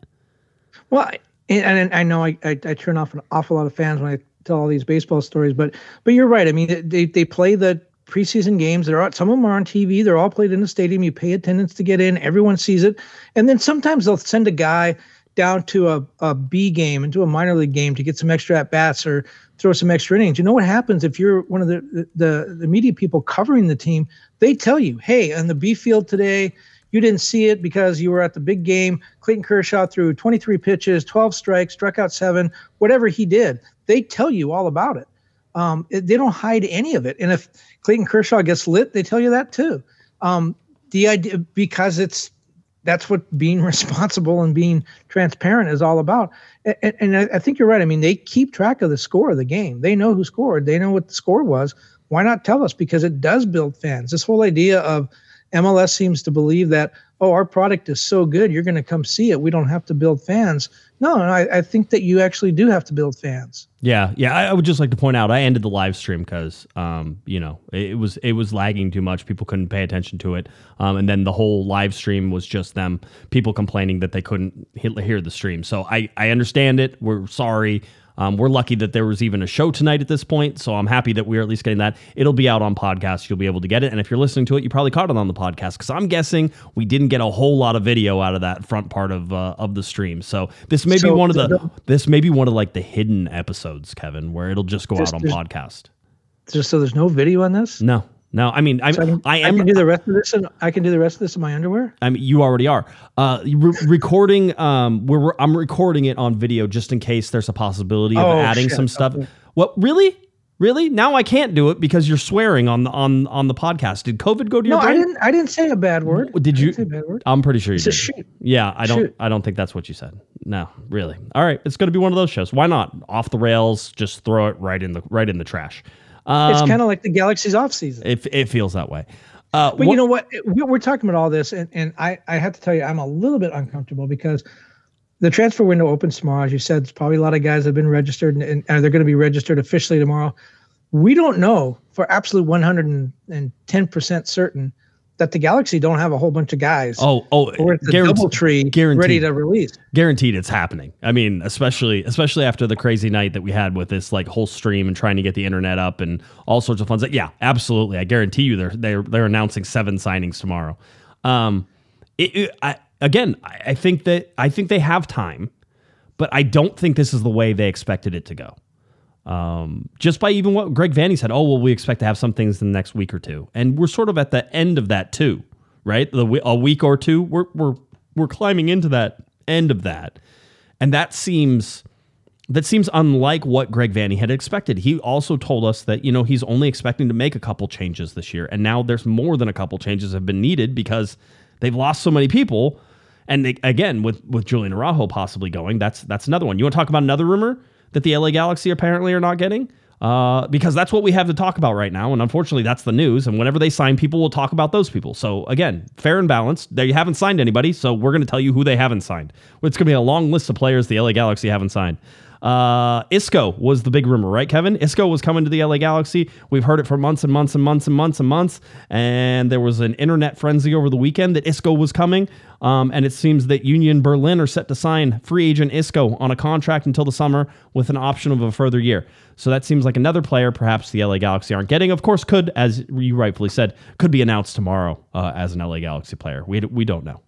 Well, and, and I know I, I I turn off an awful lot of fans when I tell all these baseball stories, but but you're right. I mean, they they play the preseason games. They're all, some of them are on T V. They're all played in the stadium. You pay attendance to get in. Everyone sees it, and then sometimes they'll send a guy down to a, a B game, into a minor league game to get some extra at-bats or throw some extra innings. You know what happens if you're one of the, the the media people covering the team? They tell you, hey, on the B field today, you didn't see it because you were at the big game. Clayton Kershaw threw twenty-three pitches, twelve strikes, struck out seven, whatever he did. They tell you all about it. Um, it they don't hide any of it. And if Clayton Kershaw gets lit, they tell you that too. Um, the idea, because it's, that's what being responsible and being transparent is all about. And, and I think you're right. I mean, they keep track of the score of the game. They know who scored. They know what the score was. Why not tell us? Because it does build fans. This whole idea of M L S seems to believe that, oh, our product is so good, you're going to come see it. We don't have to build fans. No, I, I think that you actually do have to build fans. Yeah, yeah. I, I would just like to point out, I ended the live stream because, um, you know, it, it was it was lagging too much. People couldn't pay attention to it, um, and then the whole live stream was just them people complaining that they couldn't hear the stream. So I I understand it. We're sorry. Um, we're lucky that there was even a show tonight at this point, so I'm happy that we're at least getting that. It'll be out on podcast. You'll be able to get it. And if you're listening to it, you probably caught it on the podcast, because I'm guessing we didn't get a whole lot of video out of that front part of uh, of the stream. So this may so, be one of the, the this may be one of like the hidden episodes, Kevin, where it'll just go just, out on podcast. Just so there's no video on this? No. No, I mean, I, so I, can, I am. I can do the rest of this, and I can do the rest of this in my underwear. I mean, you already are uh, re- recording. Um, we're, I'm recording it on video just in case there's a possibility of oh, adding shit. some stuff. Okay. What really, really? Now I can't do it because you're swearing on the on on the podcast. Did COVID go to your? No, brain? I didn't. I didn't say a bad word. Did you? I didn't say a bad word. I'm pretty sure you did. Shoot. Yeah, I don't. Shoot. I don't think that's what you said. No, really. All right, it's going to be one of those shows. Why not? Off the rails. Just throw it right in the right in the trash. Um, it's kind of like the Galaxy's off season. It, it feels that way. Uh, but wh- you know what? We, we're talking about all this, and, and I, I have to tell you, I'm a little bit uncomfortable because the transfer window opens tomorrow. As you said, it's probably a lot of guys have been registered, and, and they're going to be registered officially tomorrow. We don't know for absolute one hundred ten percent certain that the Galaxy don't have a whole bunch of guys. Oh, oh, or at the DoubleTree guaranteed, ready to release. Guaranteed, it's happening. I mean, especially especially after the crazy night that we had with this like whole stream and trying to get the internet up and all sorts of fun stuff. Yeah, absolutely. I guarantee you, they're they're they're announcing seven signings tomorrow. Um, it, it, I, again, I, I think that I think they have time, but I don't think this is the way they expected it to go. Um, just by even what Greg Vanney said, oh, well, we expect to have some things in the next week or two. And we're sort of at the end of that too, right? The, a week or two, we're, we're, we're climbing into that end of that. And that seems, that seems unlike what Greg Vanney had expected. He also told us that, you know, he's only expecting to make a couple changes this year. And now there's more than a couple changes have been needed because they've lost so many people. And they, again, with, with Julian Araujo possibly going, that's, that's another one. You want to talk about another rumor that the L A Galaxy apparently are not getting? Uh, because that's what we have to talk about right now. And unfortunately, that's the news. And whenever they sign people, we'll talk about those people. So again, fair and balanced. They haven't signed anybody, so we're going to tell you who they haven't signed. It's going to be a long list of players the L A Galaxy haven't signed. Uh, Isco was the big rumor, right, Kevin? Isco was coming to the L A Galaxy. We've heard it for months and months and months and months and months. And there was an internet frenzy over the weekend that Isco was coming. Um, and it seems that Union Berlin are set to sign free agent Isco on a contract until the summer with an option of a further year. So that seems like another player perhaps the L A Galaxy aren't getting. Of course, could, as you rightfully said, could be announced tomorrow uh, as an L A Galaxy player. We we don't know.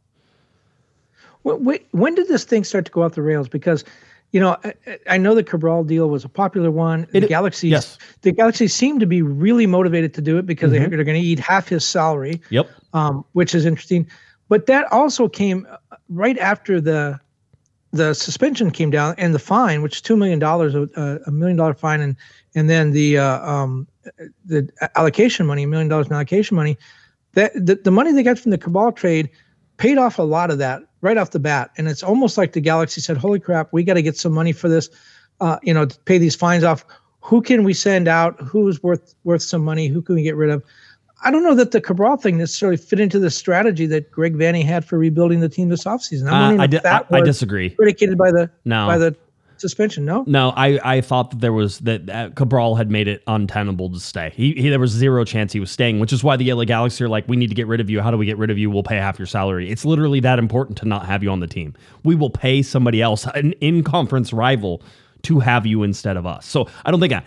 Wait, when did this thing start to go off the rails? Because You know, I, I know the Cabral deal was a popular one. The Galaxy, yes. the Galaxy seem to be really motivated to do it because mm-hmm. they're, they're going to eat half his salary. Yep, um, which is interesting. But that also came right after the the suspension came down and the fine, which is two million dollars, a, a million dollar fine, and and then the uh, um, the allocation money, a million dollars in allocation money. That the, the money they got from the Cabral trade paid off a lot of that right off the bat. And it's almost like the Galaxy said, holy crap, we got to get some money for this, uh, you know, to pay these fines off. Who can we send out? Who's worth worth some money? Who can we get rid of? I don't know that the Cabral thing necessarily fit into the strategy that Greg Vanney had for rebuilding the team this offseason. I'm wondering uh, I, if di- that I, was I disagree. Predicated by the, no. by the suspension, no? No, I, I thought that there was that, that Cabral had made it untenable to stay. He, he There was zero chance he was staying, which is why the L A Galaxy are like, we need to get rid of you. How do we get rid of you? We'll pay half your salary. It's literally that important to not have you on the team. We will pay somebody else, an in-conference rival, to have you instead of us. So I don't think I...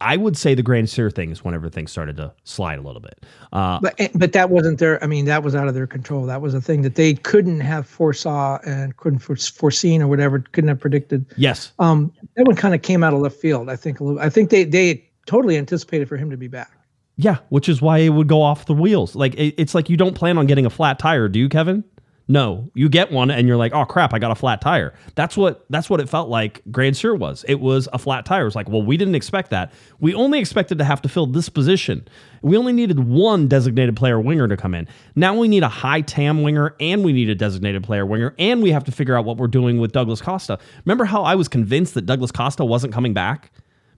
I would say the Grandsir thing is whenever things started to slide a little bit. Uh, but but that wasn't their, I mean, that was out of their control. That was a thing that they couldn't have foresaw and couldn't foreseen or whatever, couldn't have predicted. Yes. Um, that one kind of came out of left field, I think. a little. I think they, they totally anticipated for him to be back. Yeah, which is why it would go off the wheels. Like it, It's like you don't plan on getting a flat tire, do you, Kevin? No, you get one and you're like, oh crap, I got a flat tire. That's what that's what it felt like Grandsir was. It was a flat tire. It was like, well, we didn't expect that. We only expected to have to fill this position. We only needed one designated player winger to come in. Now we need a high T A M winger and we need a designated player winger and we have to figure out what we're doing with Douglas Costa. Remember how I was convinced that Douglas Costa wasn't coming back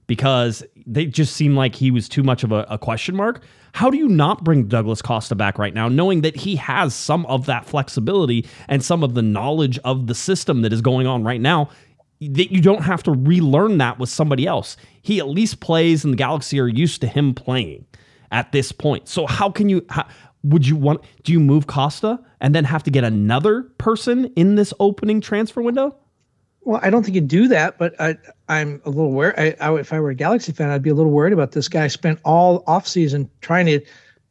because they just seemed like he was too much of a, a question mark? How do you not bring Douglas Costa back right now, knowing that he has some of that flexibility and some of the knowledge of the system that is going on right now, that you don't have to relearn that with somebody else? He at least plays, and the Galaxy are used to him playing at this point. So how can you... How, would you want... Do you move Costa and then have to get another person in this opening transfer window? Well, I don't think you do that, but I, I'm a little worried. I, I, if I were a Galaxy fan, I'd be a little worried about this guy. Spent all offseason trying to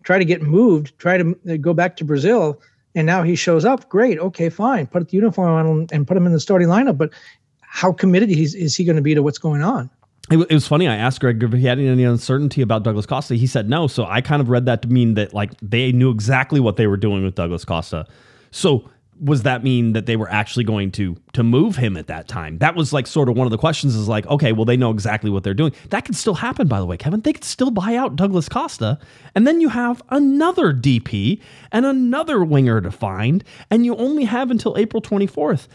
try to get moved, try to go back to Brazil, and now he shows up. Great, okay, fine. Put the uniform on him and put him in the starting lineup. But how committed is, is he going to be to what's going on? It, it was funny. I asked Greg if he had any uncertainty about Douglas Costa. He said no. So I kind of read that to mean that like they knew exactly what they were doing with Douglas Costa. So was that mean that they were actually going to to move him at that time? That was like sort of one of the questions is like, okay, well, they know exactly what they're doing. That could still happen, by the way, Kevin. They could still buy out Douglas Costa, and then you have another D P and another winger to find, and you only have until April twenty-fourth.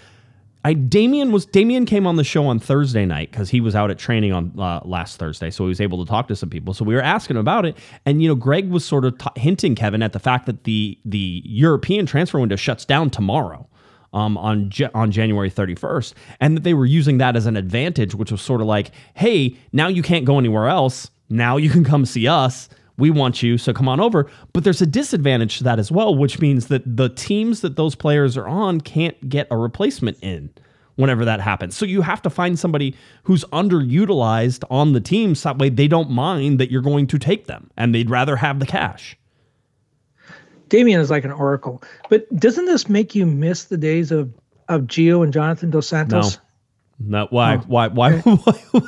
I Damian was Damian came on the show on Thursday night because he was out at training on uh, last Thursday, so he was able to talk to some people. So we were asking him about it, and you know, Greg was sort of t- hinting Kevin at the fact that the the European transfer window shuts down tomorrow, um, on Je- on January thirty-first, and that they were using that as an advantage, which was sort of like, hey, now you can't go anywhere else. Now you can come see us. We want you, so come on over. But there's a disadvantage to that as well, which means that the teams that those players are on can't get a replacement in whenever that happens. So you have to find somebody who's underutilized on the team so that way they don't mind that you're going to take them, and they'd rather have the cash. Damian is like an oracle. But doesn't this make you miss the days of, of Gio and Jonathan Dos Santos? No. Not why, oh. why, why, why,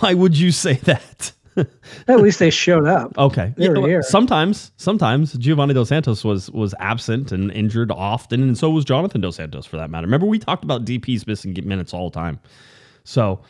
why would you say that? At least they showed up. Okay. They were here. Sometimes, sometimes Giovanni Dos Santos was was absent and injured often, and so was Jonathan Dos Santos for that matter. Remember, we talked about D Ps missing minutes all the time. So,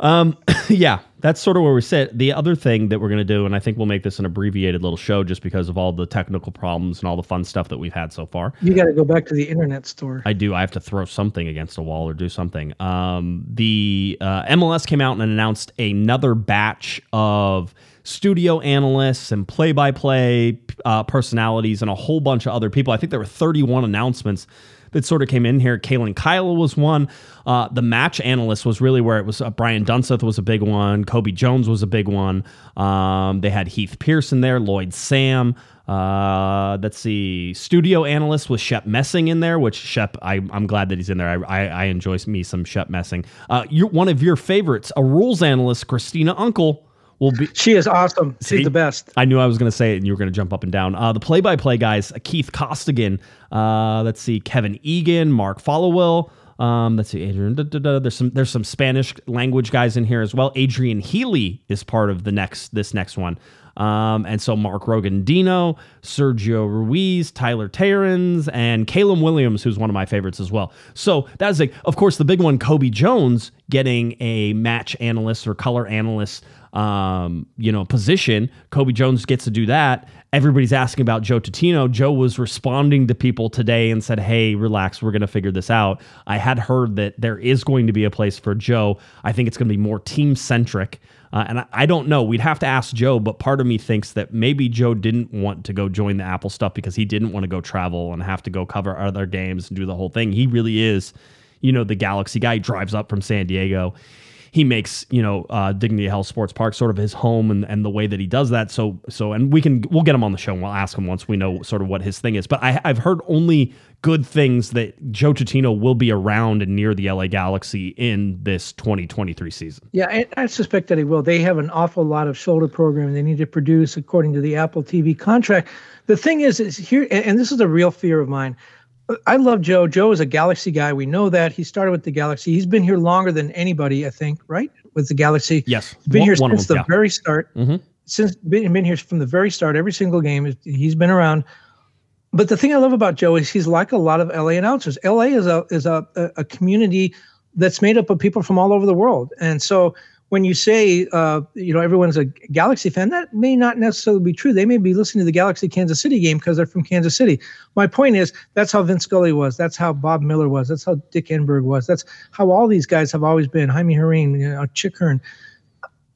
um, yeah, that's sort of where we sit. The other thing that we're going to do, and I think we'll make this an abbreviated little show just because of all the technical problems and all the fun stuff that we've had so far. You got to go back to the internet store. I do. I have to throw something against a wall or do something. Um, the uh, M L S came out and announced another batch of studio analysts and play-by-play uh, personalities and a whole bunch of other people. I think there were thirty-one announcements that sort of came in here. Kalen Kyla was one. Uh, the match analyst was really where it was. Uh, Brian Dunseth was a big one. Kobe Jones was a big one. Um, they had Heath Pearson there, Lloyd Sam. Uh, let's see. Studio analyst was Shep Messing in there, which Shep, I, I'm glad that he's in there. I, I, I enjoy me some Shep Messing. Uh, you're one of your favorites, a rules analyst, Christina Uncle. Will be. She is awesome. See, she's the best. I knew I was going to say it, and you were going to jump up and down. Uh, the play-by-play guys, uh, Keith Costigan. Uh, let's see, Kevin Egan, Mark Followell. Um, let's see, Adrian. Da, da, da. There's some there's some Spanish language guys in here as well. Adrian Healy is part of the next this next one. Um, and so Mark Rogandino, Sergio Ruiz, Tyler Terrans, and Caleb Williams, who's one of my favorites as well. So that's like, of course, the big one, Kobe Jones getting a match analyst or color analyst, um, you know, position. Kobe Jones gets to do that. Everybody's asking about Joe Tutino. Joe was responding to people today and said, hey, relax, we're going to figure this out. I had heard that there is going to be a place for Joe. I think it's going to be more team-centric. Uh, and I, I don't know. We'd have to ask Joe, but part of me thinks that maybe Joe didn't want to go join the Apple stuff because he didn't want to go travel and have to go cover other games and do the whole thing. He really is, you know, the Galaxy guy. He drives up from San Diego. He makes, you know, uh, Dignity Health Sports Park sort of his home, and, and the way that he does that. So, so, and we can, we'll get him on the show and we'll ask him once we know sort of what his thing is. But I, I've heard only good things that Joe Tutino will be around and near the L A Galaxy in this twenty twenty-three season. Yeah, I, I suspect that he will. They have an awful lot of shoulder program they need to produce according to the Apple T V contract. The thing is, is here, and this is a real fear of mine. I love Joe. Joe is a Galaxy guy. We know that. He started with the Galaxy. He's been here longer than anybody, I think, right? With the Galaxy. Yes. He's been one, here one since them, the yeah. very start. Mm-hmm. Since been, been here from the very start, every single game. He's been around. But the thing I love about Joe is he's like a lot of L A announcers. L A is a is a, a community that's made up of people from all over the world. And so when you say, uh, you know, everyone's a Galaxy fan, that may not necessarily be true. They may be listening to the Galaxy Kansas City game because they're from Kansas City. My point is, that's how Vince Scully was. That's how Bob Miller was. That's how Dick Enberg was. That's how all these guys have always been. Jaime Herrin, you know, Chick Hearn.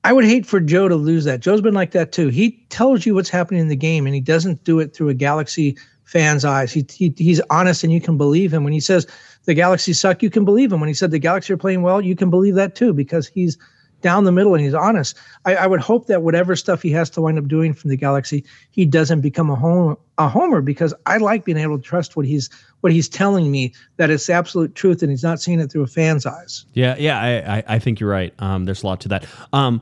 I would hate for Joe to lose that. Joe's been like that too. He tells you what's happening in the game, and he doesn't do it through a Galaxy fan's eyes. He, he he's honest, and you can believe him. When he says the Galaxy suck, you can believe him. When he said the Galaxy are playing well, you can believe that too, because he's down the middle and he's honest. I, I would hope that whatever stuff he has to wind up doing from the Galaxy, he doesn't become a home, a homer, because I like being able to trust what he's what he's telling me, that it's absolute truth and he's not seeing it through a fan's eyes. Yeah, yeah, I, I, I think you're right. Um, there's a lot to that. Um,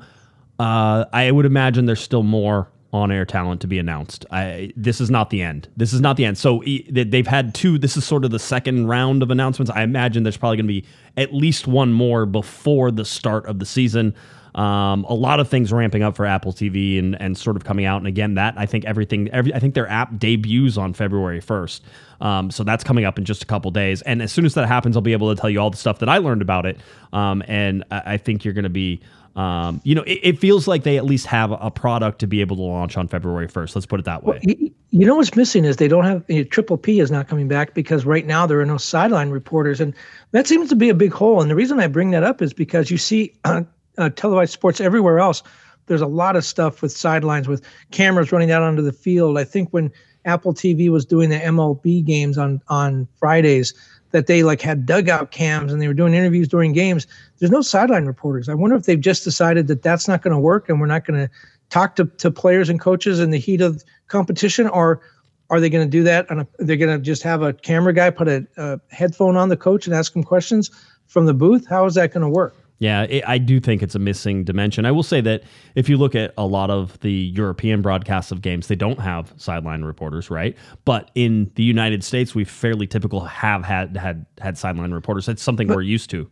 uh, I would imagine there's still more on-air talent to be announced. I, this is not the end. This is not the end. So they've had two. This is sort of the second round of announcements. I imagine there's probably going to be at least one more before the start of the season. Um, a lot of things ramping up for Apple T V and, and sort of coming out. And again, that I think everything, every, I think their app debuts on February first. Um, so that's coming up in just a couple days. And as soon as that happens, I'll be able to tell you all the stuff that I learned about it. Um, and I, I think you're going to be, Um, you know, it, it feels like they at least have a product to be able to launch on February first. Let's put it that way. Well, you know what's missing is they don't have, you know, Triple P is not coming back because right now there are no sideline reporters. And that seems to be a big hole. And the reason I bring that up is because you see uh, uh, televised sports everywhere else. There's a lot of stuff with sidelines, with cameras running out onto the field. I think when Apple T V was doing the M L B games on, on Fridays, that they like had dugout cams and they were doing interviews during games. There's no sideline reporters. I wonder if they've just decided that that's not going to work and we're not going to talk to to players and coaches in the heat of competition, or are they going to do that? And they're going to just have a camera guy put a, a headphone on the coach and ask him questions from the booth. How is that going to work? Yeah, it, I do think it's a missing dimension. I will say that if you look at a lot of the European broadcasts of games, they don't have sideline reporters, right? But in the United States, we fairly typical have had had had sideline reporters. That's something but we're used to.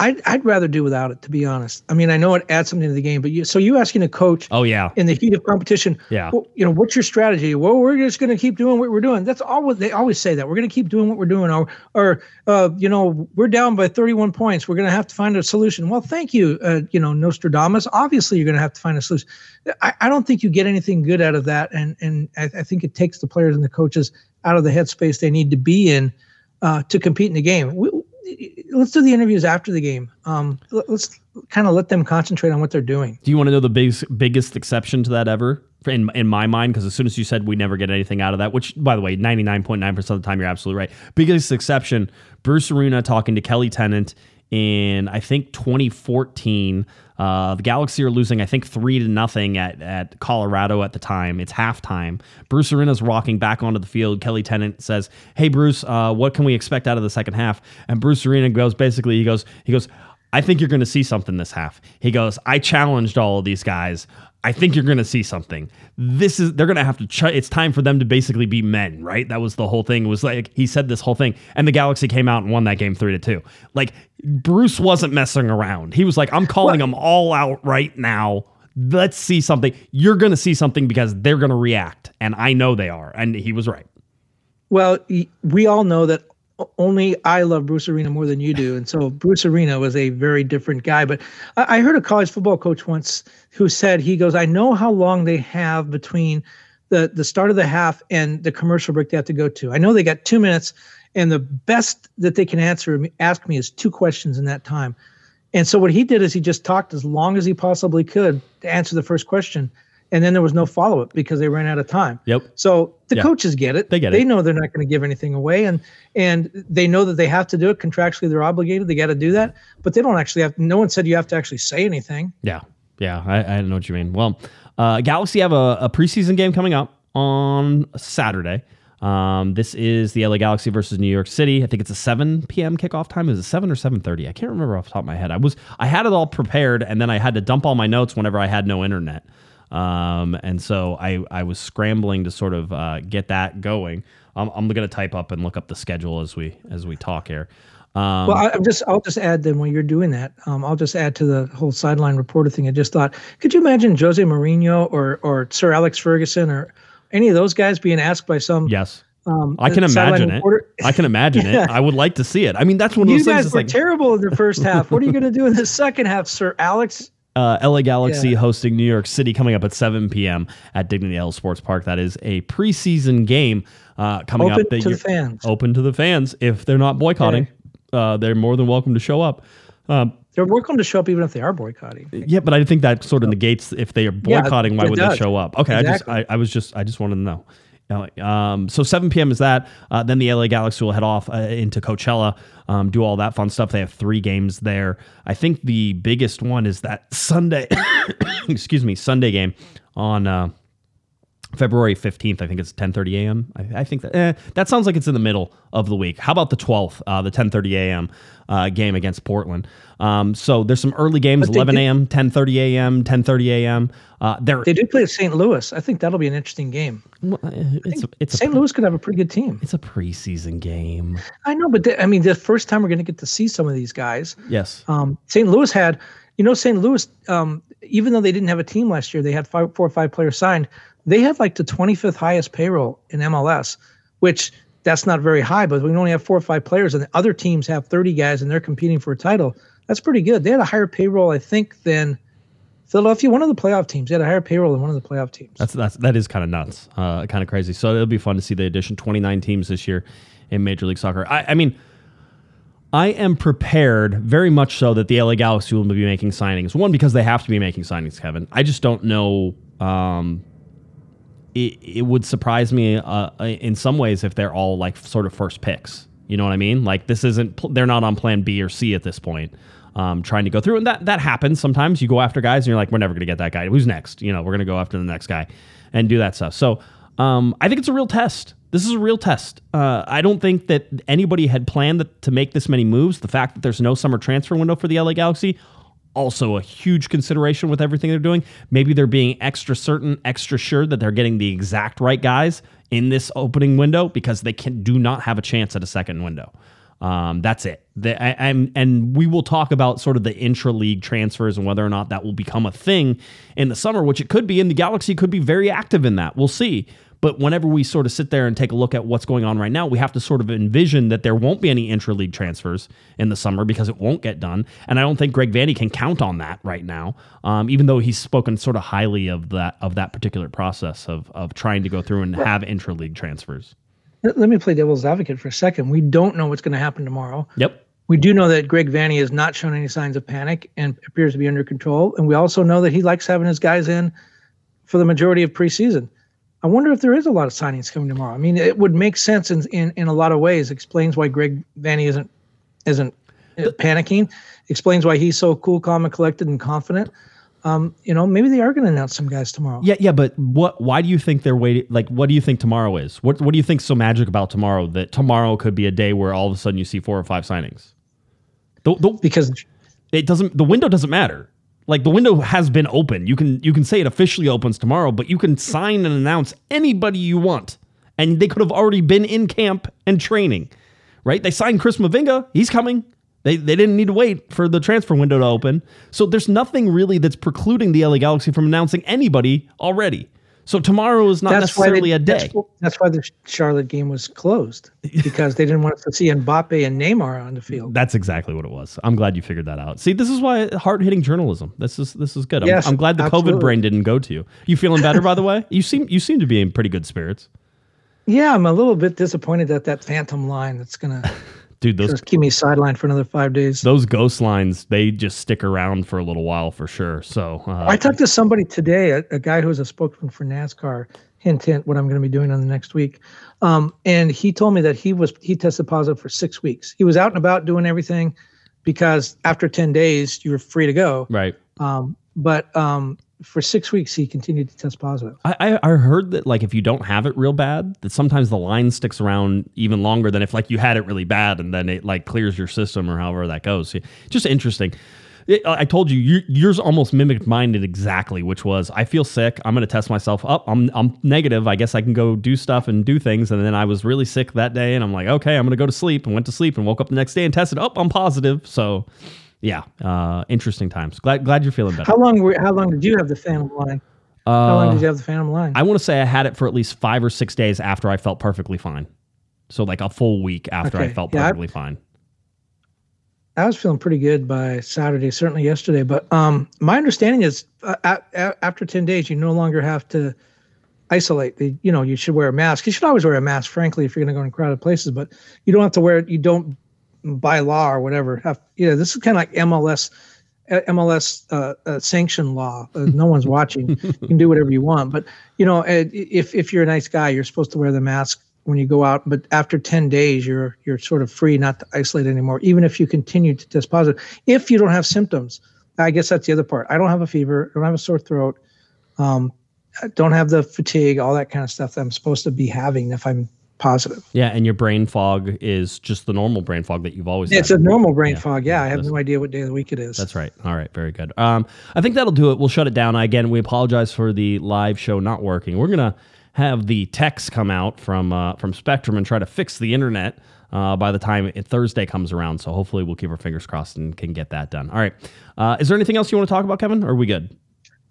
I'd, I'd rather do without it, to be honest. I mean, I know it adds something to the game, but you, so you asking a coach oh, yeah. in the heat of competition, yeah. well, you know, what's your strategy? Well, we're just going to keep doing what we're doing. That's all they always say, that we're going to keep doing what we're doing, or, or uh, you know, we're down by thirty-one points. We're going to have to find a solution. Well, thank you, uh, you know, Nostradamus. Obviously, you're going to have to find a solution. I, I don't think you get anything good out of that, and, and I, I think it takes the players and the coaches out of the headspace they need to be in uh, to compete in the game. We, Let's do the interviews after the game. Um, let's kind of let them concentrate on what they're doing. Do you want to know the biggest biggest exception to that ever in in my mind? Because as soon as you said we never get anything out of that, which by the way, ninety-nine point nine percent of the time you're absolutely right. Biggest exception: Bruce Arena talking to Kelly Tennant in I think twenty fourteen. Uh, the Galaxy are losing, I think, three to nothing at, at Colorado at the time. It's halftime. Bruce Arena's walking back onto the field. Kelly Tennant says, "Hey, Bruce, uh, what can we expect out of the second half?" And Bruce Arena goes, basically, he goes, he goes, "I think you're going to see something this half." He goes, "I challenged all of these guys. I think you're going to see something. This is, they're going to have to, ch- it's time for them to basically be men," right? That was the whole thing. It was like, he said this whole thing, and the Galaxy came out and won that game three to two. Like, Bruce wasn't messing around. He was like, I'm calling what? them all out right now. Let's see something. You're going to see something because they're going to react. And I know they are. And he was right. Well, we all know that only I love Bruce Arena more than you do. And so Bruce Arena was a very different guy. But I heard a college football coach once who said, he goes, "I know how long they have between the, the start of the half and the commercial break they have to go to. I know they got two minutes, and the best that they can answer ask me is two questions in that time." And so what he did is he just talked as long as he possibly could to answer the first question. And then there was no follow-up because they ran out of time. Yep. So the yep. coaches get it. They get it. They know they're not going to give anything away, and and they know that they have to do it. Contractually, they're obligated. They got to do that. But they don't actually have – no one said you have to actually say anything. Yeah. Yeah. I, I don't know what you mean. Well, uh, Galaxy have a, a preseason game coming up on Saturday. Um, this is the L A Galaxy versus New York City. I think it's a seven p.m. kickoff time. Is it seven or seven thirty? I can't remember off the top of my head. I was I had it all prepared, and then I had to dump all my notes whenever I had no internet. Um, and so I, I was scrambling to sort of, uh, get that going. I'm, I'm going to type up and look up the schedule as we, as we talk here. Um, well, I'm just, I'll just add then while you're doing that, um, I'll just add to the whole sideline reporter thing. I just thought, could you imagine Jose Mourinho or, or Sir Alex Ferguson or any of those guys being asked by some, yes. Um, I can imagine it. Reporter. I can imagine yeah. it. I would like to see it. I mean, that's one of those things. You guys were like... terrible in the first half. What are you going to do in the second half, Sir Alex? Uh, L A Galaxy yeah. hosting New York City coming up at seven p.m. at Dignity Health Sports Park. That is a preseason game uh, coming open up. Open to the fans. Open to the fans. If they're not boycotting, okay. uh, they're more than welcome to show up. Um, they're welcome to show up even if they are boycotting. Yeah, but I think that sort of negates if they are boycotting. Yeah, why would does. they show up? Okay, exactly. I just I, I was just I just wanted to know. Um, so seven p.m. is that. Uh, then the L A Galaxy will head off uh, into Coachella, um, do all that fun stuff. They have three games there. I think the biggest one is that Sunday, excuse me, Sunday game on uh, February fifteenth. I think it's ten thirty a.m. I, I think that eh, that sounds like it's in the middle of the week. How about the twelfth, uh, the ten thirty a.m. Uh, game against Portland? Um, so there's some early games, eleven a.m., ten thirty a.m., ten thirty a.m. Uh, they do play at Saint Louis. I think that'll be an interesting game. Well, it's, it's Saint Pre- Louis could have a pretty good team. It's a preseason game. I know, but they, I mean, the first time we're going to get to see some of these guys. Yes. Um, Saint Louis had, you know, Saint Louis, um, even though they didn't have a team last year, they had five, four or five players signed. They have like the twenty-fifth highest payroll in M L S, which that's not very high, but we only have four or five players, and the other teams have thirty guys, and they're competing for a title. That's pretty good. They had a higher payroll, I think, than Philadelphia, one of the playoff teams. They had a higher payroll than one of the playoff teams. That's, that's that is kind of nuts, uh, kind of crazy. So it'll be fun to see the addition. twenty-nine teams this year in Major League Soccer. I, I mean, I am prepared very much so that the L A Galaxy will be making signings. One, because they have to be making signings, Kevin. I just don't know. Um, It, it would surprise me uh, in some ways if they're all like sort of first picks. You know what I mean? Like this isn't, they're not on plan B or C at this point, um, trying to go through. And that, that happens sometimes. You go after guys and you're like, we're never going to get that guy. Who's next? You know, we're going to go after the next guy and do that stuff. So um, I think it's a real test. This is a real test. Uh, I don't think that anybody had planned that, to make this many moves. The fact that there's no summer transfer window for the L A Galaxy, also a huge consideration with everything they're doing. Maybe they're being extra certain, extra sure that they're getting the exact right guys in this opening window because they can do not have a chance at a second window. Um, that's it. They, I, I'm, and we will talk about sort of the intra-league transfers and whether or not that will become a thing in the summer, which it could be, and the Galaxy could be very active in that. We'll see. But whenever we sort of sit there and take a look at what's going on right now, we have to sort of envision that there won't be any intra-league transfers in the summer because it won't get done. And I don't think Greg Vanney can count on that right now, um, even though he's spoken sort of highly of that of that particular process of of trying to go through and have intra-league transfers. Let me play devil's advocate for a second. We don't know what's going to happen tomorrow. Yep. We do know that Greg Vanney has not shown any signs of panic and appears to be under control. And we also know that he likes having his guys in for the majority of preseason. I wonder if there is a lot of signings coming tomorrow. I mean, it would make sense in in, in a lot of ways. Explains why Greg Vanney isn't isn't panicking. Explains why he's so cool, calm, and collected and confident. Um, you know, maybe they are going to announce some guys tomorrow. Yeah, yeah, but what? Why do you think they're waiting? Like, what do you think tomorrow is? What What do you think's so magic about tomorrow that tomorrow could be a day where all of a sudden you see four or five signings? The, the, because it doesn't. The window doesn't matter. Like, the window has been open. You can you can say it officially opens tomorrow, but you can sign and announce anybody you want. And they could have already been in camp and training, right? They signed Chris Mavinga. He's coming. They they didn't need to wait for the transfer window to open. So there's nothing really that's precluding the L A Galaxy from announcing anybody already. So tomorrow is not that's necessarily they, a day. That's, that's why the Charlotte game was closed, because they didn't want to see Mbappe and Neymar on the field. That's exactly what it was. I'm glad you figured that out. See, this is why hard-hitting journalism. This is this is good. I'm, yes, I'm glad the absolutely. COVID brain didn't go to you. You feeling better, by the way? You seem you seem to be in pretty good spirits. Yeah, I'm a little bit disappointed at that phantom line that's going to Dude, those just keep me sidelined for another five days. Those ghost lines, they just stick around for a little while for sure. So uh, I talked to somebody today, a, a guy who's a spokesman for NASCAR. Hint, hint, what I'm going to be doing on the next week. Um, and he told me that he was he tested positive for six weeks. He was out and about doing everything because after ten days you're free to go. Right. Um, but um, for six weeks he continued to test positive. I, I heard that like if you don't have it real bad, that sometimes the line sticks around even longer than if like you had it really bad and then it like clears your system or however that goes. Just interesting. It, I told you, you, yours almost mimicked mine exactly, which was I feel sick. I'm going to test myself up. Oh, I'm I'm negative. I guess I can go do stuff and do things. And then I was really sick that day, and I'm like, okay, I'm going to go to sleep, and went to sleep and woke up the next day and tested. Oh, I'm positive. So. Yeah, uh, interesting times. Glad, glad you're feeling better. How long were? How long did you have the phantom line? Uh, how long did you have the phantom line? I want to say I had it for at least five or six days after I felt perfectly fine. So like a full week after okay. I felt yeah, perfectly I, fine. I was feeling pretty good by Saturday, certainly yesterday. But um, my understanding is uh, at, at, after ten days, you no longer have to isolate. The, you know, you should wear a mask. You should always wear a mask, frankly, if you're going to go in crowded places. But you don't have to wear it. You don't. By law or whatever, have, you know, this is kind of like M L S M L S uh, uh, sanction law. Uh, no one's watching. You can do whatever you want. But, you know, if if you're a nice guy, you're supposed to wear the mask when you go out. But after ten days, you're you're sort of free not to isolate anymore, even if you continue to test positive. If you don't have symptoms, I guess that's the other part. I don't have a fever. I don't have a sore throat. Um, I don't have the fatigue, all that kind of stuff that I'm supposed to be having if I'm positive. Yeah, and your brain fog is just the normal brain fog that you've always had. It's a normal brain yeah. fog. Yeah, I have no idea what day of the week it is. That's right. All right, very good. Um, I think that'll do it. We'll shut it down. Again, we apologize for the live show not working. We're going to have the techs come out from uh, from Spectrum and try to fix the internet uh, by the time it, Thursday comes around. So hopefully we'll keep our fingers crossed and can get that done. All right. Uh, is there anything else you want to talk about, Kevin? Or are we good?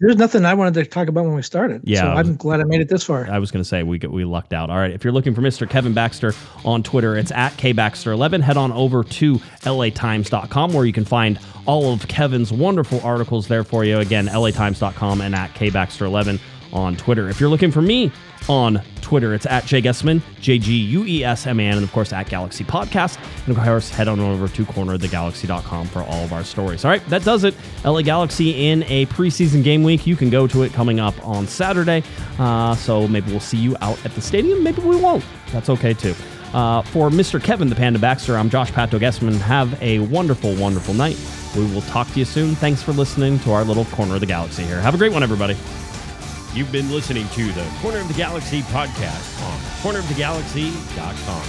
There's nothing I wanted to talk about when we started. Yeah, so I'm glad I made it this far. I was going to say, we we lucked out. All right, if you're looking for Mister Kevin Baxter on Twitter, it's at K Baxter eleven. Head on over to L A Times dot com where you can find all of Kevin's wonderful articles there for you. Again, L A Times dot com and at K Baxter eleven on Twitter. If you're looking for me on Twitter, it's at Jay Gessman, J G U E S M A N, and of course at Galaxy Podcast. And of course, head on over to corner of the galaxy dot com for all of our stories. All right, that does it. L A Galaxy in a preseason game week. You can go to it coming up on Saturday. Uh, so maybe we'll see you out at the stadium. Maybe we won't. That's okay too. Uh, for Mister Kevin the Panda Baxter, I'm Josh Pato Gessman. Have a wonderful, wonderful night. We will talk to you soon. Thanks for listening to our little Corner of the Galaxy here. Have a great one, everybody. You've been listening to the Corner of the Galaxy podcast on corner of the galaxy dot com.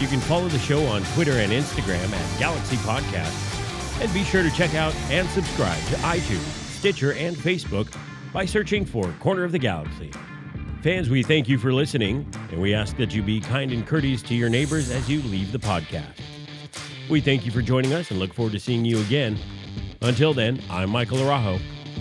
You can follow the show on Twitter and Instagram at Galaxy Podcast. And be sure to check out and subscribe to iTunes, Stitcher, and Facebook by searching for Corner of the Galaxy. Fans, we thank you for listening, and we ask that you be kind and courteous to your neighbors as you leave the podcast. We thank you for joining us and look forward to seeing you again. Until then, I'm Michael Araujo.